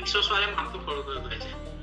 विश्वास वाले हम आपको फॉलो कर रहे हैं।